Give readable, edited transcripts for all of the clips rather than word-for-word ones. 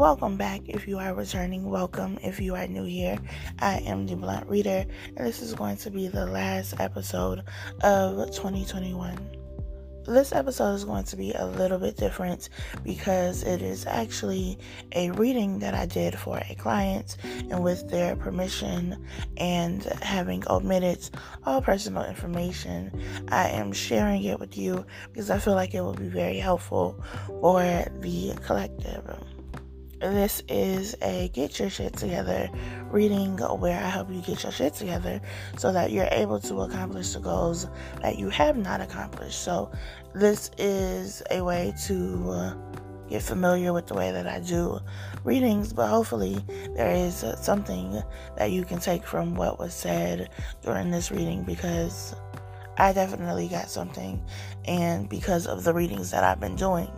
Welcome back if you are returning. Welcome if you are new here. I am the Blunt Reader, and this is going to be the last episode of 2021. This episode is going to be a little bit different because it is actually a reading that I did for a client, and with their permission and having omitted all personal information, I am sharing it with you because I feel like it will be very helpful for the collective. This is a Get Your Shit Together reading where I help you get your shit together so that you're able to accomplish the goals that you have not accomplished. So this is a way to get familiar with the way that I do readings, but hopefully there is something that you can take from what was said during this reading, because I definitely got something, and because of the readings that I've been doing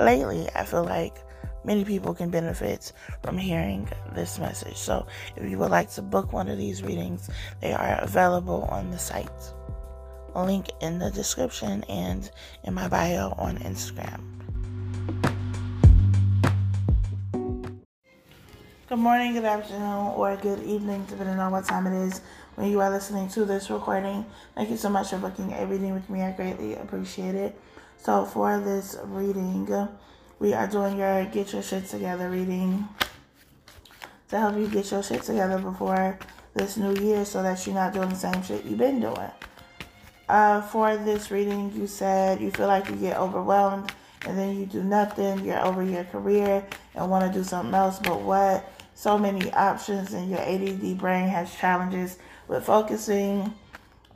lately, I feel like many people can benefit from hearing this message. So if you would like to book one of these readings, they are available on the site. Link in the description and in my bio on Instagram. Good morning, good afternoon, or good evening, depending on what time it is when you are listening to this recording. Thank you so much for booking a reading with me. I greatly appreciate it. So for this reading, we are doing your Get Your Shit Together reading to help you get your shit together before this new year so that you're not doing the same shit you've been doing. For this reading, you said you feel like you get overwhelmed and then you do nothing. You're over your career and want to do something else, but what? So many options, and your ADD brain has challenges with focusing.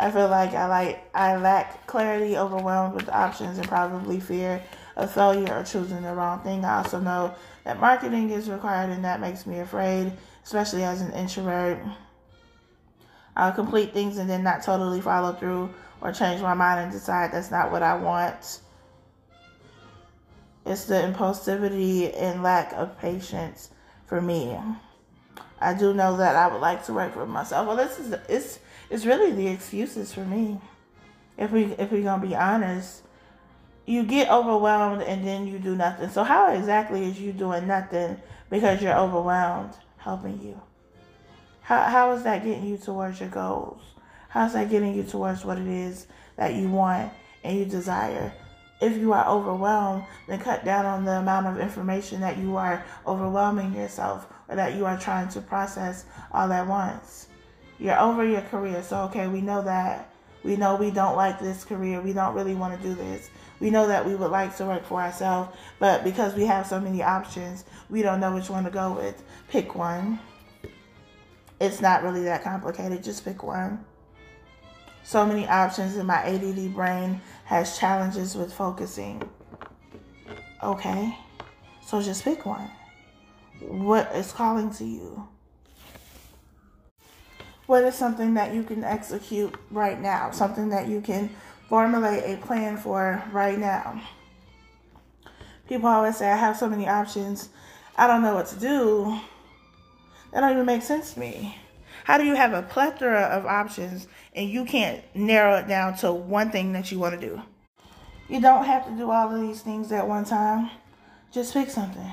I feel like I lack clarity, overwhelmed with options, and probably fear of failure or choosing the wrong thing. I also know that marketing is required, and that makes me afraid, especially as an introvert. I'll complete things and then not totally follow through or change my mind and decide that's not what I want. It's the impulsivity and lack of patience for me. I do know that I would like to work for myself. Well, it's really the excuses for me. If we're gonna be honest, you get overwhelmed and then you do nothing. So how exactly is you doing nothing because you're overwhelmed helping you? How is that getting you towards your goals? How is that getting you towards what it is that you want and you desire? If you are overwhelmed, then cut down on the amount of information that you are overwhelming yourself or that you are trying to process all at once. You're over your career. So, okay, we know that. We know we don't like this career. We don't really want to do this. We know that we would like to work for ourselves, but because we have so many options, we don't know which one to go with. Pick one. It's not really that complicated. Just pick one. So many options, and my ADD brain has challenges with focusing. Okay, so just pick one. What is calling to you? What is something that you can execute right now? Something that you can formulate a plan for right now. People always say, I have so many options, I don't know what to do. That don't even make sense to me. How do you have a plethora of options and you can't narrow it down to one thing that you want to do? You don't have to do all of these things at one time. Just pick something.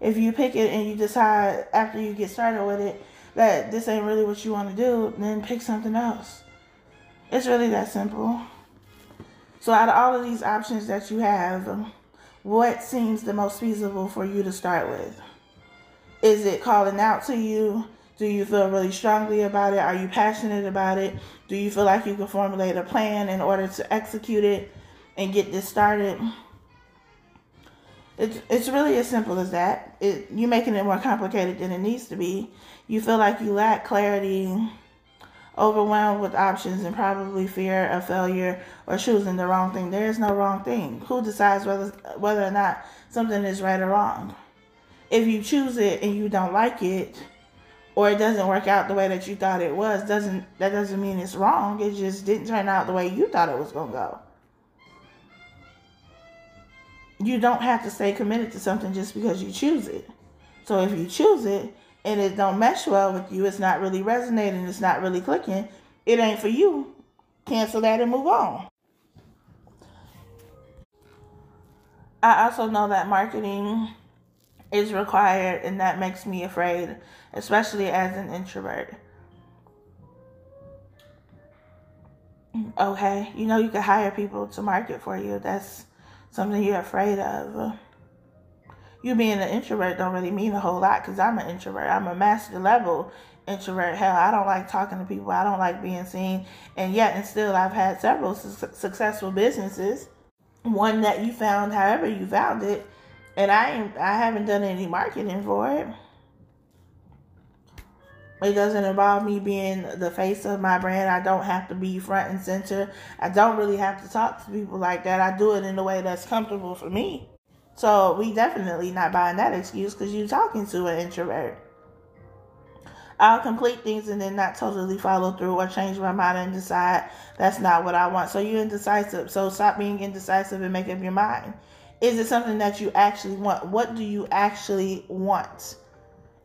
If you pick it and you decide after you get started with it that this ain't really what you want to do, then pick something else. It's really that simple. So out of all of these options that you have, what seems the most feasible for you to start with? Is it calling out to you? Do you feel really strongly about it? Are you passionate about it? Do you feel like you can formulate a plan in order to execute it and get this started? It's really as simple as that. You're making it more complicated than it needs to be. You feel like you lack clarity, overwhelmed with options, and probably fear of failure or choosing the wrong thing. There is no wrong thing. Who decides whether or not something is right or wrong? If you choose it and you don't like it, or it doesn't work out the way that you thought it was, that doesn't mean it's wrong. It just didn't turn out the way you thought it was going to go. You don't have to stay committed to something just because you choose it. So if you choose it and it don't mesh well with you, it's not really resonating, it's not really clicking, it ain't for you. Cancel that and move on. I also know that marketing is required, and that makes me afraid, especially as an introvert. Okay, you know you can hire people to market for you. That's something you're afraid of. You being an introvert don't really mean a whole lot, because I'm an introvert. I'm a master level introvert. Hell, I don't like talking to people. I don't like being seen. And yet and still, I've had several successful businesses. One that you found however you found it. And I haven't done any marketing for it. It doesn't involve me being the face of my brand. I don't have to be front and center. I don't really have to talk to people like that. I do it in a way that's comfortable for me. So we definitely not buying that excuse because you're talking to an introvert. I'll complete things and then not totally follow through or change my mind and decide that's not what I want. So you're indecisive. So stop being indecisive and make up your mind. Is it something that you actually want? What do you actually want?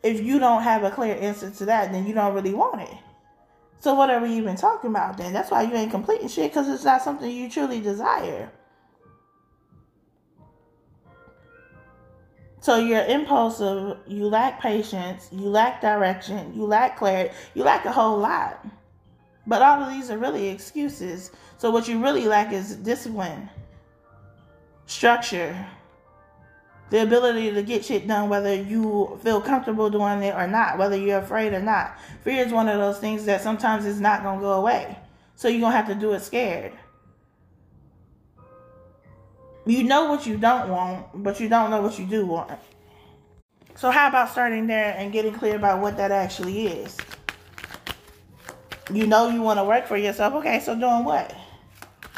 If you don't have a clear answer to that, then you don't really want it. So what are we even talking about then? That's why you ain't completing shit, because it's not something you truly desire. So you're impulsive, you lack patience, you lack direction, you lack clarity, you lack a whole lot. But all of these are really excuses. So what you really lack is discipline, structure, the ability to get shit done whether you feel comfortable doing it or not, whether you're afraid or not. Fear is one of those things that sometimes is not going to go away. So you're going to have to do it scared. You know what you don't want, but you don't know what you do want. So how about starting there and getting clear about what that actually is? You know you want to work for yourself. Okay, so doing what?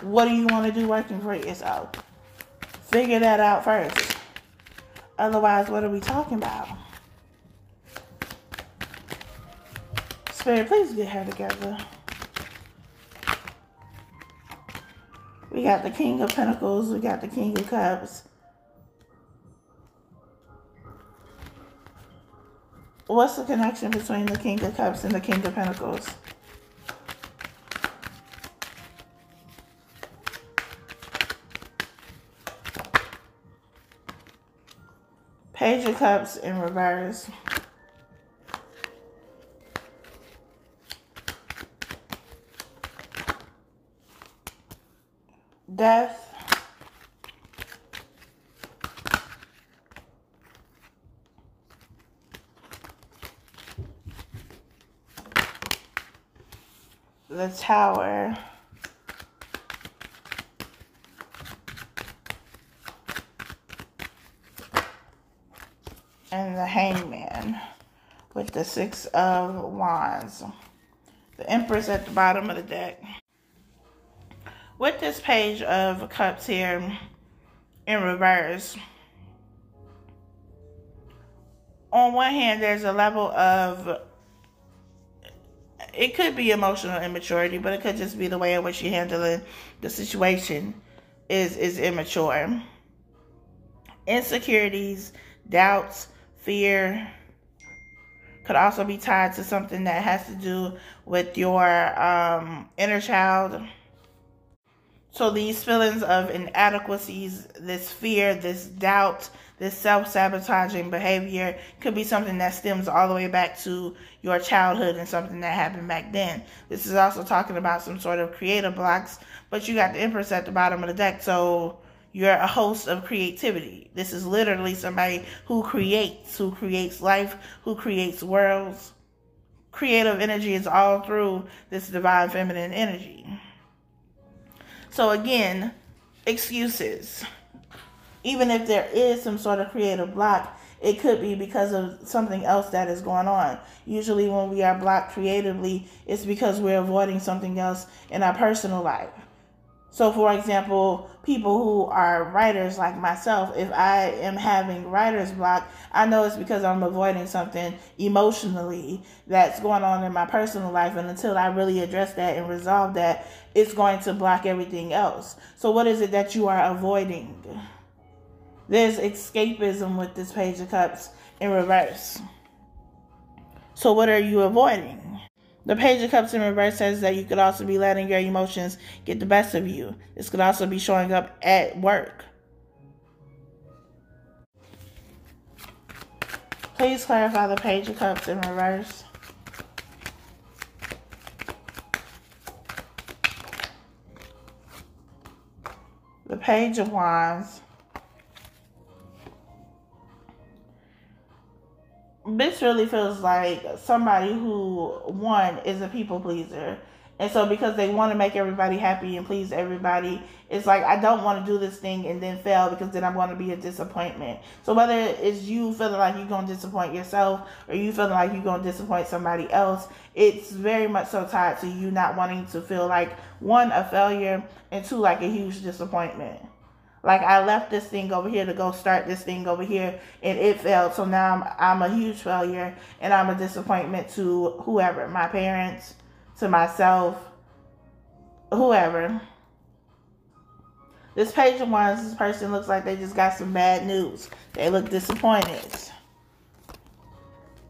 What do you want to do working for yourself? Figure that out first. Otherwise, what are we talking about? Spirit, please get her together. We got the King of Pentacles. We got the King of Cups. What's the connection between the King of Cups and the King of Pentacles? Page of Cups in reverse. Death. The Tower. And the Hangman with the Six of Wands. The Empress at the bottom of the deck. With this Page of Cups here in reverse, on one hand, there's a level of, it could be emotional immaturity, but it could just be the way in which you're handling the situation is immature. Insecurities, doubts, fear could also be tied to something that has to do with your inner child. So these feelings of inadequacies, this fear, this doubt, this self-sabotaging behavior could be something that stems all the way back to your childhood and something that happened back then. This is also talking about some sort of creative blocks, but you got the Empress at the bottom of the deck, so you're a host of creativity. This is literally somebody who creates life, who creates worlds. Creative energy is all through this divine feminine energy. So again, excuses. Even if there is some sort of creative block, it could be because of something else that is going on. Usually when we are blocked creatively, it's because we're avoiding something else in our personal life. So for example, people who are writers like myself, if I am having writer's block, I know it's because I'm avoiding something emotionally that's going on in my personal life. And until I really address that and resolve that, it's going to block everything else. So what is it that you are avoiding? There's escapism with this Page of Cups in reverse. So what are you avoiding? The Page of Cups in reverse says that you could also be letting your emotions get the best of you. This could also be showing up at work. Please clarify the Page of Cups in reverse. The Page of Wands. This really feels like somebody who, one, is a people pleaser. And so because they want to make everybody happy and please everybody, it's like, I don't want to do this thing and then fail, because then I'm going to be a disappointment. So whether it's you feeling like you're going to disappoint yourself, or you feeling like you're going to disappoint somebody else, it's very much so tied to you not wanting to feel like, one, a failure, and two, like a huge disappointment. Like, I left this thing over here to go start this thing over here, and it failed. So now I'm a huge failure, and I'm a disappointment to whoever, my parents, to myself, whoever. This Page of Wands, this person looks like they just got some bad news. They look disappointed.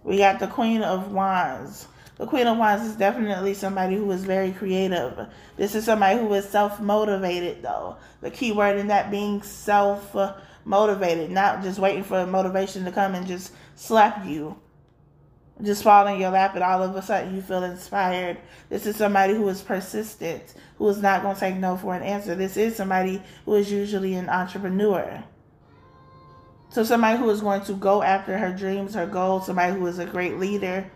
We got the Queen of Wands. The Queen of Wands is definitely somebody who is very creative. This is somebody who is self-motivated, though. The key word in that being self-motivated, not just waiting for motivation to come and just slap you. Just fall in your lap and all of a sudden you feel inspired. This is somebody who is persistent, who is not going to take no for an answer. This is somebody who is usually an entrepreneur. So somebody who is going to go after her dreams, her goals, somebody who is a great leader.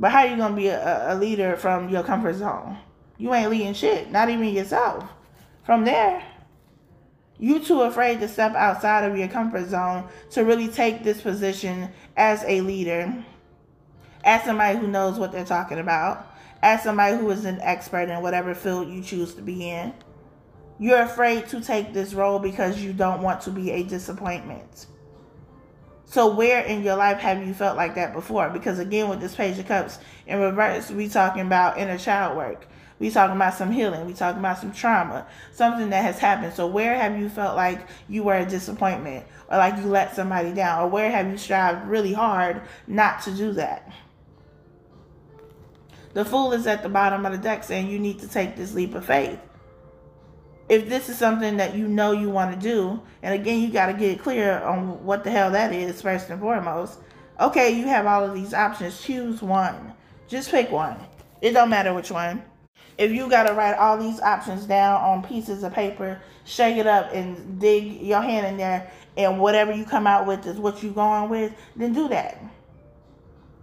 But how are you going to be a leader from your comfort zone? You ain't leading shit, not even yourself. From there, you too afraid to step outside of your comfort zone to really take this position as a leader, as somebody who knows what they're talking about, as somebody who is an expert in whatever field you choose to be in. You're afraid to take this role because you don't want to be a disappointment. So where in your life have you felt like that before? Because again, with this Page of Cups in reverse, we talking about inner child work. We talking about some healing. We talking about some trauma, something that has happened. So where have you felt like you were a disappointment, or like you let somebody down, or where have you strived really hard not to do that? The Fool is at the bottom of the deck saying you need to take this leap of faith. If this is something that you know you want to do, and again, you got to get clear on what the hell that is first and foremost. Okay, you have all of these options. Choose one. Just pick one. It don't matter which one. If you got to write all these options down on pieces of paper, shake it up and dig your hand in there, and whatever you come out with is what you're going with, then do that.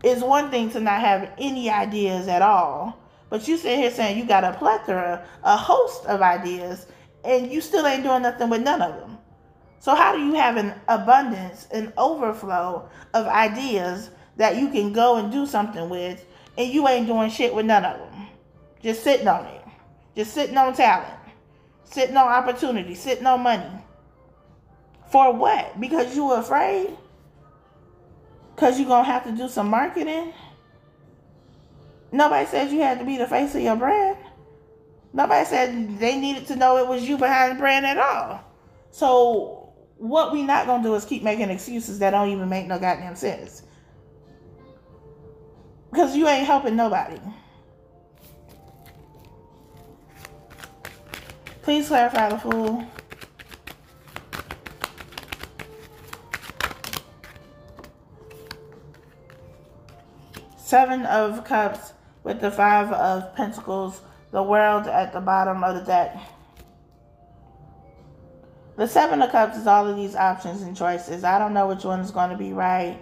It's one thing to not have any ideas at all, but you sit here saying you got a plethora, a host of ideas, and you still ain't doing nothing with none of them. So how do you have an abundance, an overflow of ideas that you can go and do something with, and you ain't doing shit with none of them? Just sitting on it. Just sitting on talent. Sitting on opportunity. Sitting on money. For what? Because you were afraid? Because you're going to have to do some marketing? Nobody said you had to be the face of your brand. Nobody said they needed to know it was you behind the brand at all. So what we not going to do is keep making excuses that don't even make no goddamn sense. Because you ain't helping nobody. Please clarify the Fool. Seven of Cups with the Five of Pentacles. The World at the bottom of the deck. The Seven of Cups is all of these options and choices. I don't know which one is going to be right.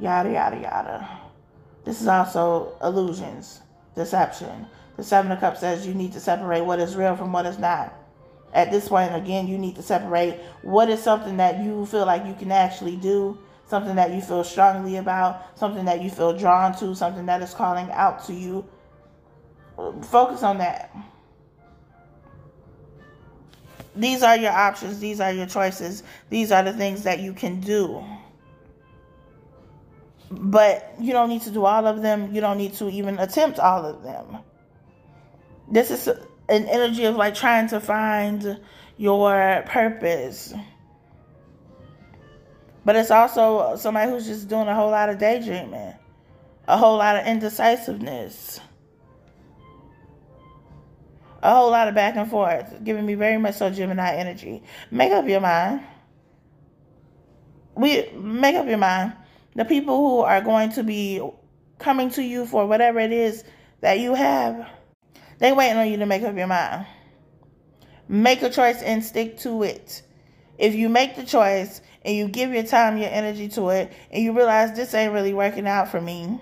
Yada, yada, yada. This is also illusions, deception. The Seven of Cups says you need to separate what is real from what is not. At this point, again, you need to separate what is something that you feel like you can actually do, something that you feel strongly about, something that you feel drawn to, something that is calling out to you. Focus on that. These are your options. These are your choices. These are the things that you can do. But you don't need to do all of them. You don't need to even attempt all of them. This is an energy of like trying to find your purpose. But it's also somebody who's just doing a whole lot of daydreaming. A whole lot of indecisiveness. A whole lot of back and forth. Giving me very much so Gemini energy. Make up your mind. the people who are going to be coming to you for whatever it is that you have, they waiting on you to make up your mind. Make a choice and stick to it. If you make the choice and you give your time, your energy to it, and you realize this ain't really working out for me,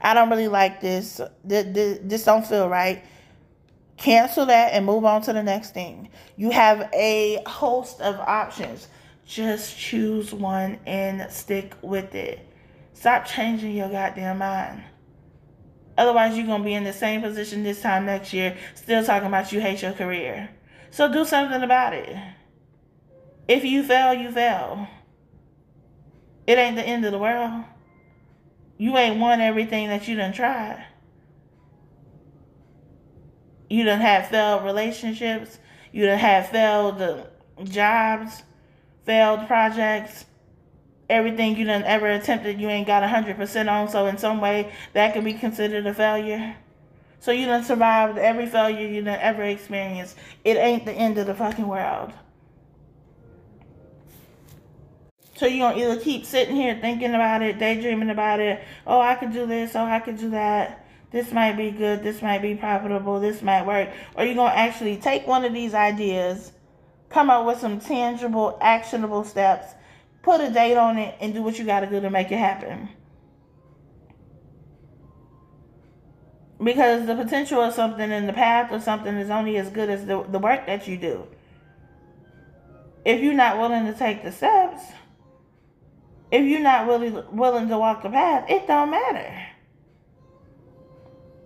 I don't really like this, this don't feel right, cancel that and move on to the next thing. You have a host of options. Just choose one and stick with it. Stop changing your goddamn mind. Otherwise, you're going to be in the same position this time next year, still talking about you hate your career. So do something about it. If you fail, you fail. It ain't the end of the world. You ain't won everything that you done tried. You done had failed relationships. You done had failed jobs, failed projects. Everything you done ever attempted, you ain't got 100% on, so in some way, that can be considered a failure. So you done survived every failure you done ever experienced. It ain't the end of the fucking world. So you're going to either keep sitting here thinking about it, daydreaming about it. Oh, I could do this. Oh, I could do that. This might be good. This might be profitable. This might work. Or you're going to actually take one of these ideas, come up with some tangible, actionable steps, put a date on it, and do what you got to do to make it happen. Because the potential of something and the path of something is only as good as the work that you do. If you're not willing to take the steps, if you're not really willing to walk the path, it don't matter.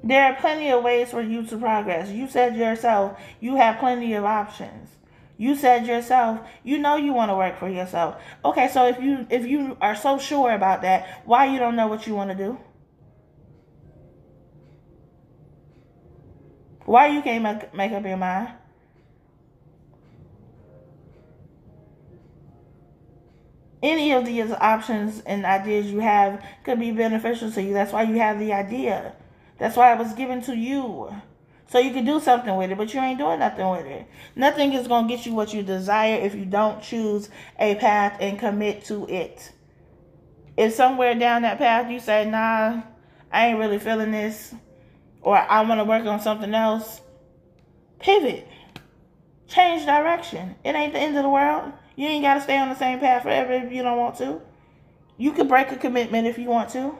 There are plenty of ways for you to progress. You said yourself, you have plenty of options. You said yourself, you know you want to work for yourself. Okay, so if you are so sure about that, why you don't know what you want to do? Why you can't make up your mind? Any of these options and ideas you have could be beneficial to you. That's why you have the idea. That's why it was given to you. So you can do something with it, but you ain't doing nothing with it. Nothing is going to get you what you desire if you don't choose a path and commit to it. If somewhere down that path you say, nah, I ain't really feeling this, or I want to work on something else, pivot. Change direction. It ain't the end of the world. You ain't got to stay on the same path forever if you don't want to. You can break a commitment if you want to.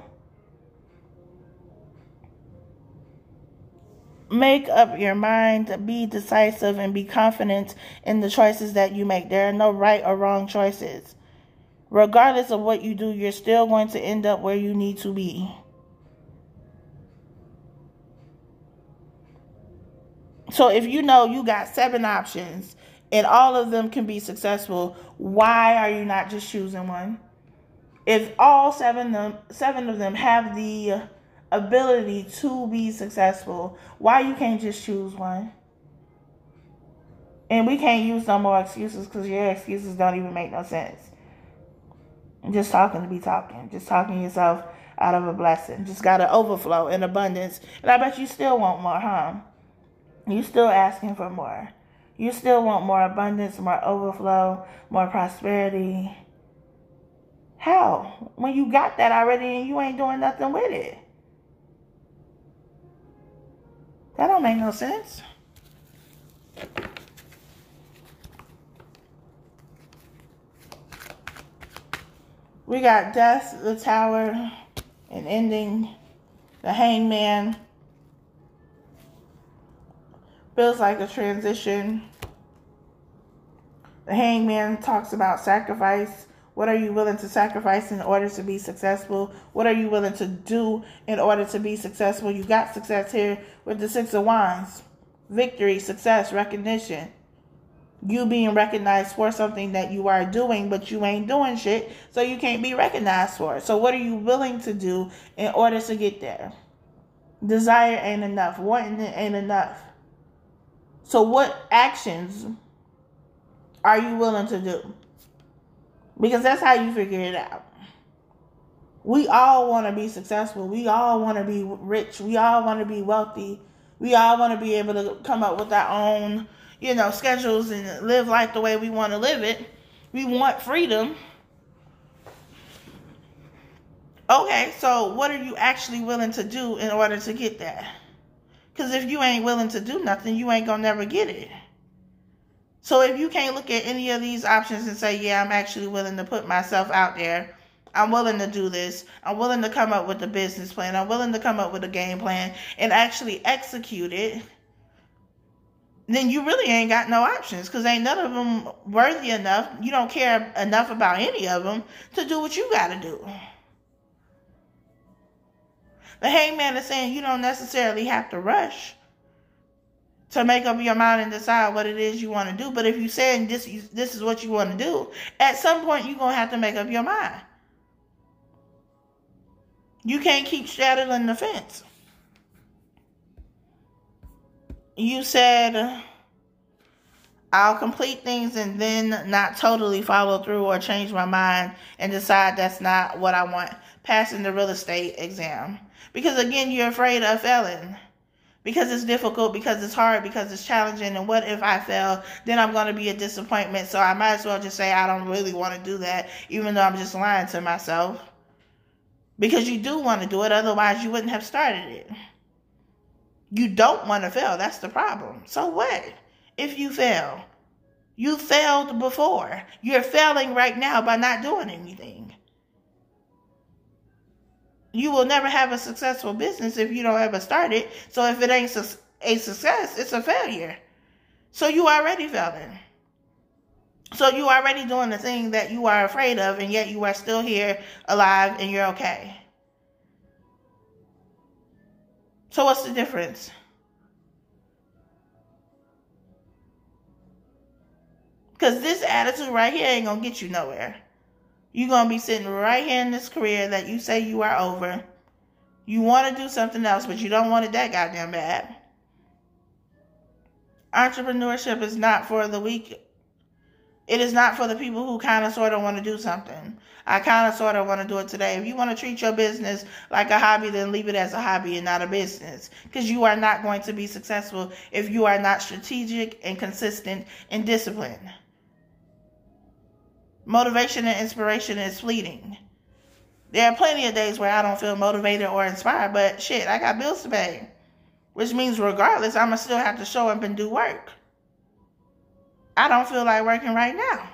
Make up your mind, be decisive, and be confident in the choices that you make. There are no right or wrong choices. Regardless of what you do, you're still going to end up where you need to be. So if you know you got 7 options, and all of them can be successful, why are you not just choosing one? If all seven of them have the ability to be successful, why you can't just choose one? And we can't use no more excuses, because your excuses don't even make no sense. Just talking to be talking. Just talking yourself out of a blessing. Just got an overflow in abundance. And I bet you still want more, huh? You still asking for more. You still want more abundance, more overflow, more prosperity. How? When you got that already and you ain't doing nothing with it. That don't make no sense. We got Death, the Tower, an ending, the Hangman. Feels like a transition. The Hangman talks about sacrifice. What are you willing to sacrifice in order to be successful? What are you willing to do in order to be successful? You got success here with the 6 of Wands. Victory, success, recognition. You being recognized for something that you are doing, but you ain't doing shit, so you can't be recognized for it. So what are you willing to do in order to get there? Desire ain't enough. Wanting it ain't enough. So what actions are you willing to do? Because that's how you figure it out. We all want to be successful. We all want to be rich. We all want to be wealthy. We all want to be able to come up with our own, schedules and live life the way we want to live it. We want freedom. Okay, so what are you actually willing to do in order to get that? Because if you ain't willing to do nothing, you ain't going to never get it. So if you can't look at any of these options and say, yeah, I'm actually willing to put myself out there. I'm willing to do this. I'm willing to come up with a business plan. I'm willing to come up with a game plan and actually execute it. Then you really ain't got no options because ain't none of them worthy enough. You don't care enough about any of them to do what you got to do. The hangman is saying you don't necessarily have to rush to make up your mind and decide what it is you want to do. But if you said this is what you want to do, at some point you're going to have to make up your mind. You can't keep straddling the fence. You said, I'll complete things and then not totally follow through or change my mind and decide that's not what I want. Passing the real estate exam. Because again, you're afraid of failing. Because it's difficult, because it's hard, because it's challenging. And what if I fail? Then I'm going to be a disappointment. So I might as well just say I don't really want to do that, even though I'm just lying to myself. Because you do want to do it, otherwise you wouldn't have started it. You don't want to fail. That's the problem. So what if you fail? You failed before. You're failing right now by not doing anything. You will never have a successful business if you don't ever start it. So if it ain't a success, it's a failure. So you already failing. So you already doing the thing that you are afraid of, and yet you are still here alive and you're okay. So what's the difference? Because this attitude right here ain't going to get you nowhere. You're going to be sitting right here in this career that you say you are over. You want to do something else, but you don't want it that goddamn bad. Entrepreneurship is not for the weak. It is not for the people who kind of sort of want to do something. I kind of sort of want to do it today. If you want to treat your business like a hobby, then leave it as a hobby and not a business. Because you are not going to be successful if you are not strategic and consistent and disciplined. Motivation and inspiration is fleeting. There are plenty of days where I don't feel motivated or inspired, but shit, I got bills to pay. Which means regardless, I'm going to still have to show up and do work. I don't feel like working right now,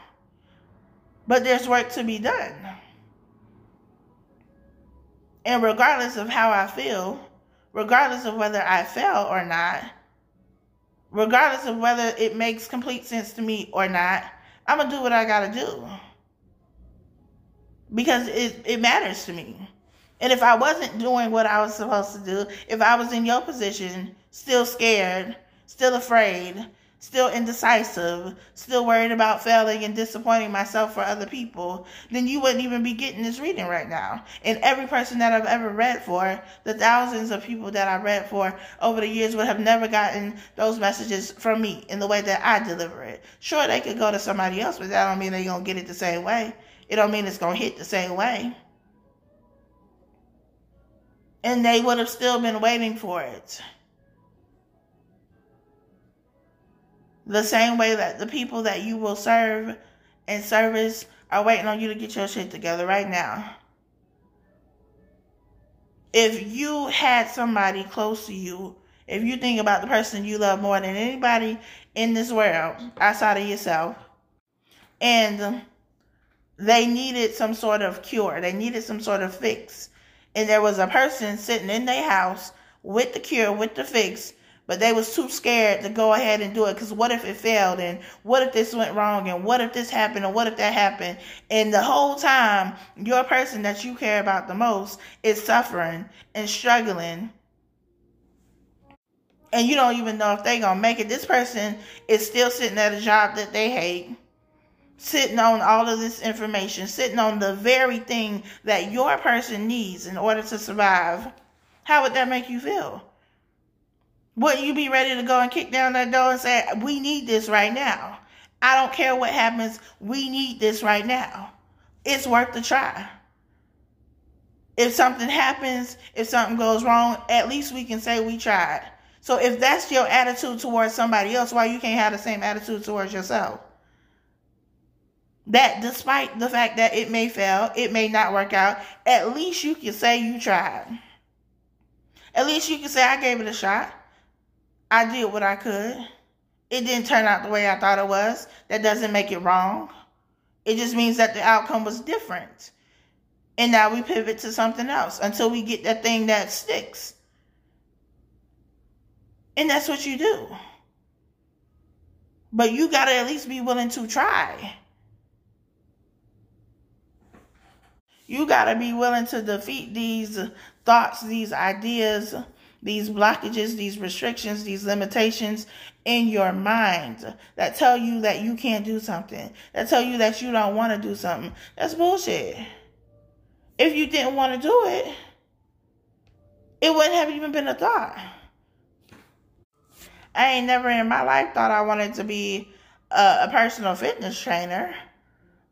but there's work to be done. And regardless of how I feel, regardless of whether I fail or not, regardless of whether it makes complete sense to me or not, I'm going to do what I got to do because it matters to me. And if I wasn't doing what I was supposed to do, if I was in your position, still scared, still afraid, still indecisive, still worried about failing and disappointing myself for other people, then you wouldn't even be getting this reading right now. And every person that I've ever read for, the thousands of people that I read for over the years would have never gotten those messages from me in the way that I deliver it. Sure, they could go to somebody else, but that don't mean they're going to get it the same way. It don't mean it's going to hit the same way. And they would have still been waiting for it. The same way that the people that you will serve and service are waiting on you to get your shit together right now. If you had somebody close to you, if you think about the person you love more than anybody in this world outside of yourself, and they needed some sort of cure, they needed some sort of fix, and there was a person sitting in their house with the cure, with the fix, but they was too scared to go ahead and do it because what if it failed and what if this went wrong and what if this happened and what if that happened? And the whole time, your person that you care about the most is suffering and struggling. And you don't even know if they're going to make it. This person is still sitting at a job that they hate, sitting on all of this information, sitting on the very thing that your person needs in order to survive. How would that make you feel? Wouldn't you be ready to go and kick down that door and say, we need this right now. I don't care what happens. We need this right now. It's worth the try. If something happens, if something goes wrong, at least we can say we tried. So if that's your attitude towards somebody else, why you can't have the same attitude towards yourself? that despite the fact that it may fail, it may not work out, at least you can say you tried. At least you can say, I gave it a shot. I did what I could. It didn't turn out the way I thought it was. That doesn't make it wrong. It just means that the outcome was different. And now we pivot to something else until we get that thing that sticks. And that's what you do. But you got to at least be willing to try. You got to be willing to defeat these thoughts, these ideas, these blockages, these restrictions, these limitations in your mind that tell you that you can't do something, that tell you that you don't want to do something. That's bullshit. If you didn't want to do it, it wouldn't have even been a thought. I ain't never in my life thought I wanted to be a personal fitness trainer.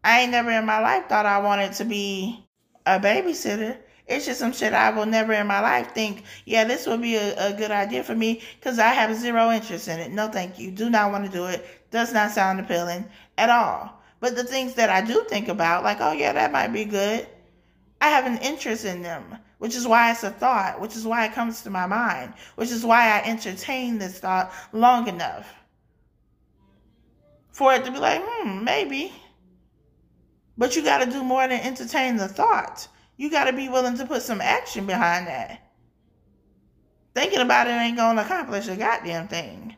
I ain't never in my life thought I wanted to be a babysitter. It's just some shit I will never in my life think, yeah, this would be a good idea for me, because I have zero interest in it. No, thank you. Do not want to do it. Does not sound appealing at all. But the things that I do think about, like, oh, yeah, that might be good, I have an interest in them, which is why it's a thought, which is why it comes to my mind, which is why I entertain this thought long enough for it to be like, maybe. But you got to do more than entertain the thought. You got to be willing to put some action behind that. Thinking about it ain't going to accomplish a goddamn thing.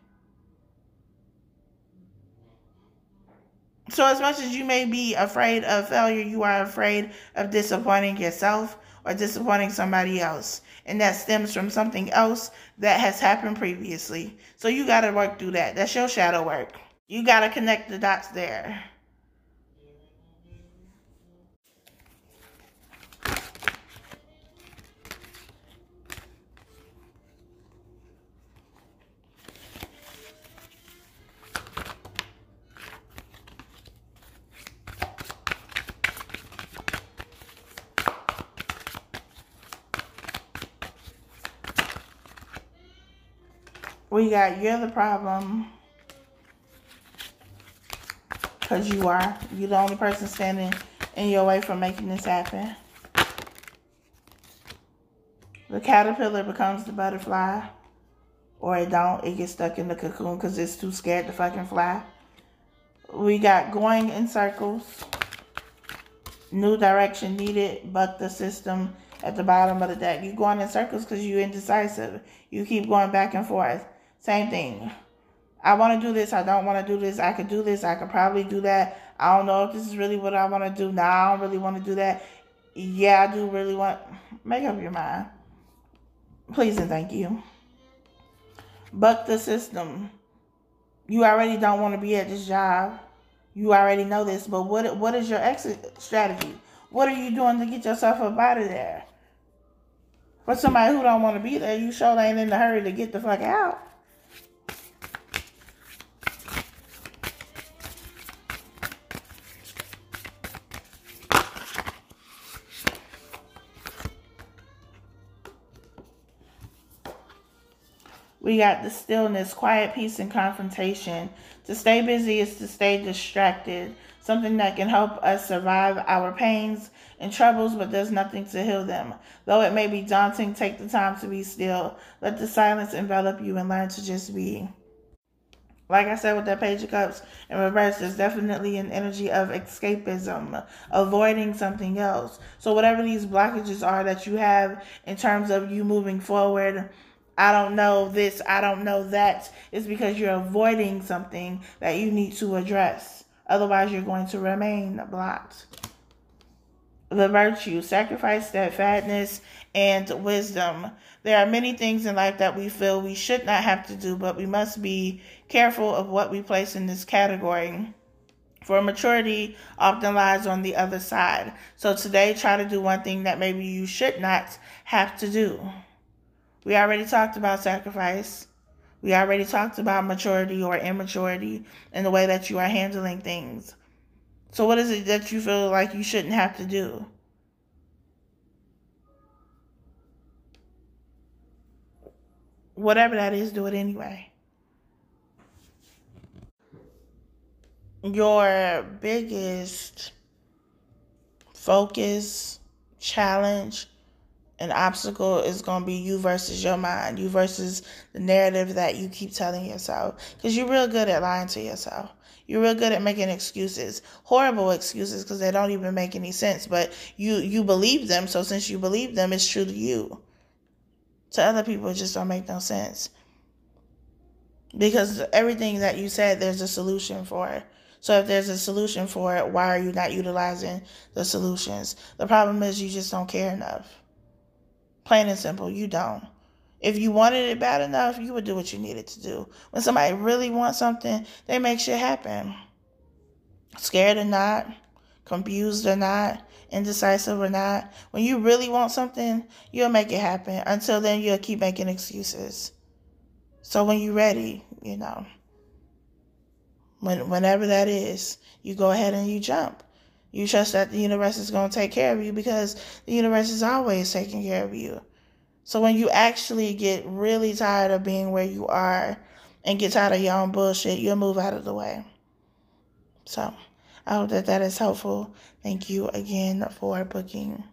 So as much as you may be afraid of failure, you are afraid of disappointing yourself or disappointing somebody else. And that stems from something else that has happened previously. So you got to work through that. That's your shadow work. You got to connect the dots there. We got, you're the problem because you are. You're the only person standing in your way from making this happen. The caterpillar becomes the butterfly, or it don't. It gets stuck in the cocoon because it's too scared to fucking fly. We got going in circles. New direction needed, buck the system at the bottom of the deck. You're going in circles because you're indecisive. You keep going back and forth. Same thing. I want to do this. I don't want to do this. I could do this. I could probably do that. I don't know if this is really what I want to do. Nah, I don't really want to do that. Yeah, I do really want... Make up your mind. Please and thank you. Buck the system. You already don't want to be at this job. You already know this. But what is your exit strategy? What are you doing to get yourself up out of there? For somebody who don't want to be there, you sure ain't in a hurry to get the fuck out. We got the stillness, quiet, peace, and confrontation. To stay busy is to stay distracted. Something that can help us survive our pains and troubles, but there's nothing to heal them. Though it may be daunting, take the time to be still. Let the silence envelop you and learn to just be. Like I said with that Page of Cups in reverse, there's definitely an energy of escapism, avoiding something else. So whatever these blockages are that you have in terms of you moving forward, I don't know this, I don't know that, it's because you're avoiding something that you need to address. Otherwise, you're going to remain blocked. The virtue, sacrifice, steadfastness, and wisdom. There are many things in life that we feel we should not have to do, but we must be careful of what we place in this category. For maturity often lies on the other side. So today, try to do one thing that maybe you should not have to do. We already talked about sacrifice. We already talked about maturity or immaturity and the way that you are handling things. So what is it that you feel like you shouldn't have to do? Whatever that is, do it anyway. your biggest focus, challenge, and obstacle is going to be you versus your mind, you versus the narrative that you keep telling yourself. Because you're real good at lying to yourself. You're real good at making excuses, horrible excuses, because they don't even make any sense. But you believe them, so since you believe them, it's true to you. To other people, it just don't make no sense. Because everything that you said, there's a solution for it. So if there's a solution for it, why are you not utilizing the solutions? The problem is you just don't care enough. Plain and simple, you don't. If you wanted it bad enough, you would do what you needed to do. When somebody really wants something, they make shit happen. Scared or not, confused or not, indecisive or not, when you really want something, you'll make it happen. Until then, you'll keep making excuses. So when you're ready, you know, whenever that is, you go ahead and you jump. You trust that the universe is going to take care of you, because the universe is always taking care of you. So when you actually get really tired of being where you are and get tired of your own bullshit, you'll move out of the way. So I hope that that is helpful. Thank you again for booking.